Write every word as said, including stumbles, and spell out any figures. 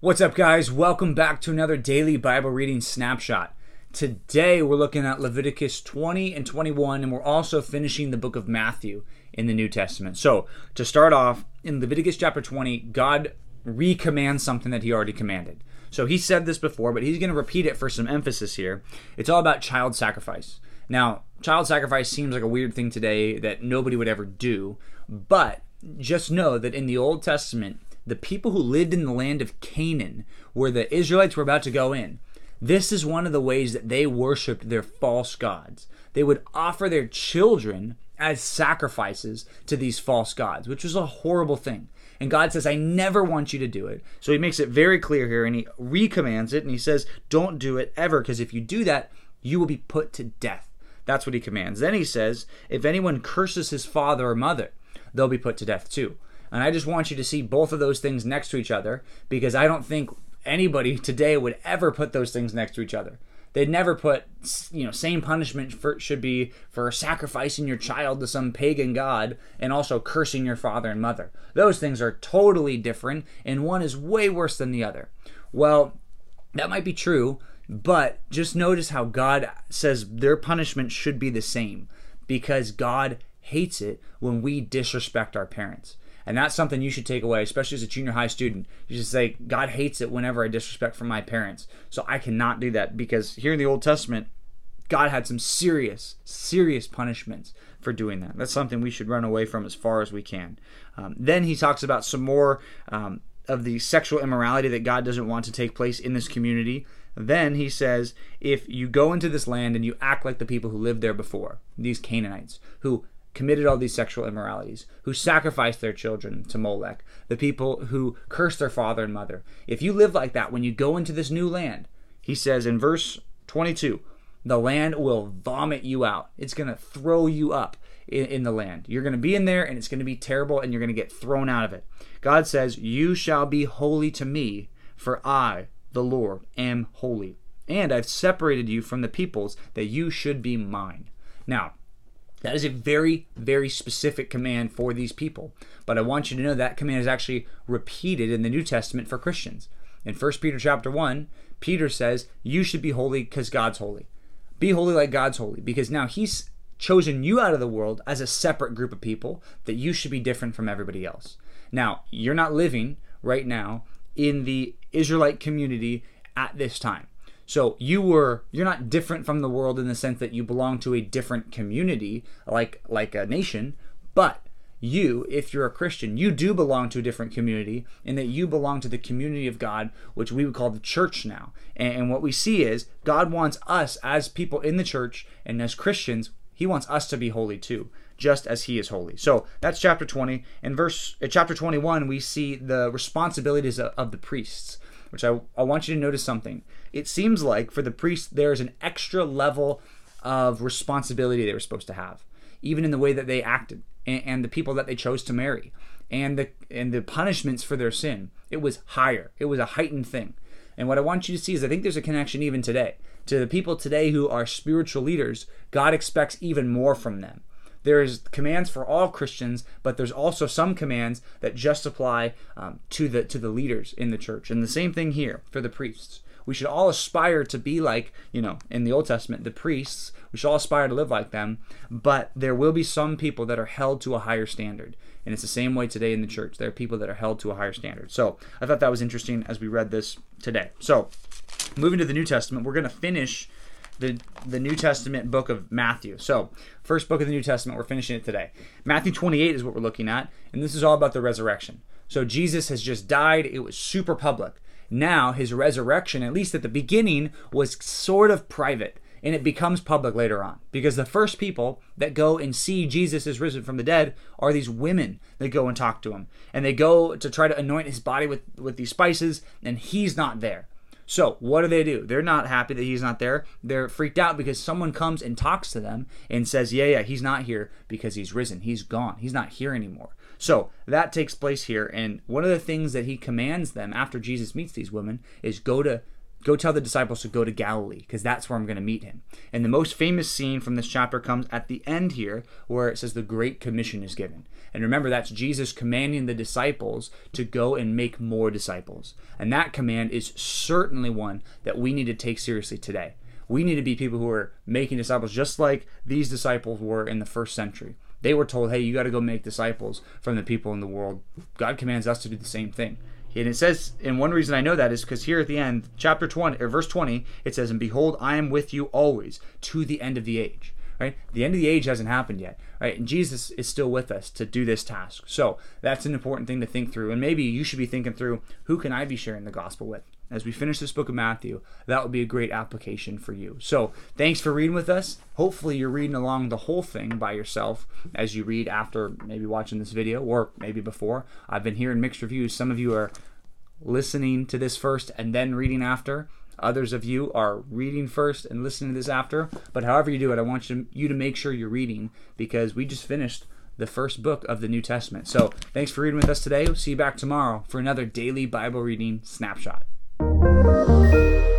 What's up, guys? Welcome back to another daily Bible reading snapshot. Today we're looking at Leviticus twenty and twenty-one, and we're also finishing the book of Matthew in the New Testament. So to start off, in Leviticus chapter twenty, God recommands something that he already commanded. So he said this before, but he's going to repeat it for some emphasis here. It's all about child sacrifice. Now, child sacrifice seems like a weird thing today that nobody would ever do, but just know that in the Old Testament, the people who lived in the land of Canaan, where the Israelites were about to go in, this is one of the ways that they worshipped their false gods. They would offer their children as sacrifices to these false gods, which was a horrible thing. And God says, I never want you to do it. So he makes it very clear here, and he recommands it, and he says, don't do it ever, because if you do that, you will be put to death. That's what he commands. Then he says, if anyone curses his father or mother, they'll be put to death too. And I just want you to see both of those things next to each other, because I don't think anybody today would ever put those things next to each other. They'd never put, you know, same punishment for, should be for sacrificing your child to some pagan god and also cursing your father and mother. Those things are totally different, and one is way worse than the other. Well, that might be true, but just notice how God says their punishment should be the same, because God hates it when we disrespect our parents. And that's something you should take away, especially as a junior high student. You should say, God hates it whenever I disrespect from my parents. So I cannot do that, because here in the Old Testament, God had some serious, serious punishments for doing that. That's something we should run away from as far as we can. Um, then he talks about some more um, of the sexual immorality that God doesn't want to take place in this community. Then he says, if you go into this land and you act like the people who lived there before, these Canaanites, who committed all these sexual immoralities, who sacrificed their children to Molech, the people who cursed their father and mother. If you live like that, when you go into this new land, he says in verse twenty-two, the land will vomit you out. It's going to throw you up in, in the land. You're going to be in there, and it's going to be terrible, and you're going to get thrown out of it. God says, you shall be holy to me, for I, the Lord, am holy. And I've separated you from the peoples that you should be mine. Now, that is a very, very specific command for these people. But I want you to know that command is actually repeated in the New Testament for Christians. In First Peter chapter one, Peter says, you should be holy because God's holy. Be holy like God's holy, because now he's chosen you out of the world as a separate group of people that you should be different from everybody else. Now, you're not living right now in the Israelite community at this time. So you were, you're not different from the world in the sense that you belong to a different community, like like a nation, but you, if you're a Christian, you do belong to a different community, and that you belong to the community of God, which we would call the church now. And, and what we see is God wants us as people in the church and as Christians, he wants us to be holy too, just as he is holy. So that's chapter twenty. In verse uh, chapter twenty-one, we see the responsibilities of, of the priests, which I, I want you to notice something. It seems like for the priests, there's an extra level of responsibility they were supposed to have, even in the way that they acted and, and the people that they chose to marry and the and the punishments for their sin. It was higher. It was a heightened thing. And what I want you to see is I think there's a connection even today. To the people today who are spiritual leaders, God expects even more from them. There is commands for all Christians, but there's also some commands that just apply um, to the to the leaders in the church. And the same thing here for the priests. We should all aspire to be like, you know, in the Old Testament, the priests. We should all aspire to live like them, but there will be some people that are held to a higher standard. And it's the same way today in the church. There are people that are held to a higher standard. So I thought that was interesting as we read this today. So moving to the New Testament, we're going to finish the the New Testament book of Matthew. So, first book of the New Testament, we're finishing it today. Matthew twenty-eight is what we're looking at, and this is all about the resurrection. So Jesus has just died. It was super public. Now his resurrection, at least at the beginning, was sort of private, and it becomes public later on, because the first people that go and see Jesus is risen from the dead are these women that go and talk to him, and they go to try to anoint his body with, with these spices, and he's not there. So what do they do? They're not happy that he's not there. They're freaked out because someone comes and talks to them and says, yeah, yeah, he's not here because he's risen. He's gone. He's not here anymore. So that takes place here. And one of the things that he commands them after Jesus meets these women is go to Go tell the disciples to go to Galilee, because that's where I'm going to meet him. And the most famous scene from this chapter comes at the end here, where it says the Great Commission is given. And remember, that's Jesus commanding the disciples to go and make more disciples. And that command is certainly one that we need to take seriously today. We need to be people who are making disciples, just like these disciples were in the first century. They were told, hey, you got to go make disciples from the people in the world. God commands us to do the same thing. And it says, and one reason I know that is because here at the end, chapter twenty, or verse twenty, it says, and behold, I am with you always to the end of the age, right? The end of the age hasn't happened yet, right? And Jesus is still with us to do this task. So that's an important thing to think through. And maybe you should be thinking through, who can I be sharing the gospel with? As we finish this book of Matthew, that would be a great application for you. So thanks for reading with us. Hopefully you're reading along the whole thing by yourself as you read after maybe watching this video or maybe before. I've been hearing mixed reviews. Some of you are listening to this first and then reading after. Others of you are reading first and listening to this after. But however you do it, I want you to, you to make sure you're reading, because we just finished the first book of the New Testament. So thanks for reading with us today. We'll see you back tomorrow for another daily Bible reading snapshot. Thank you.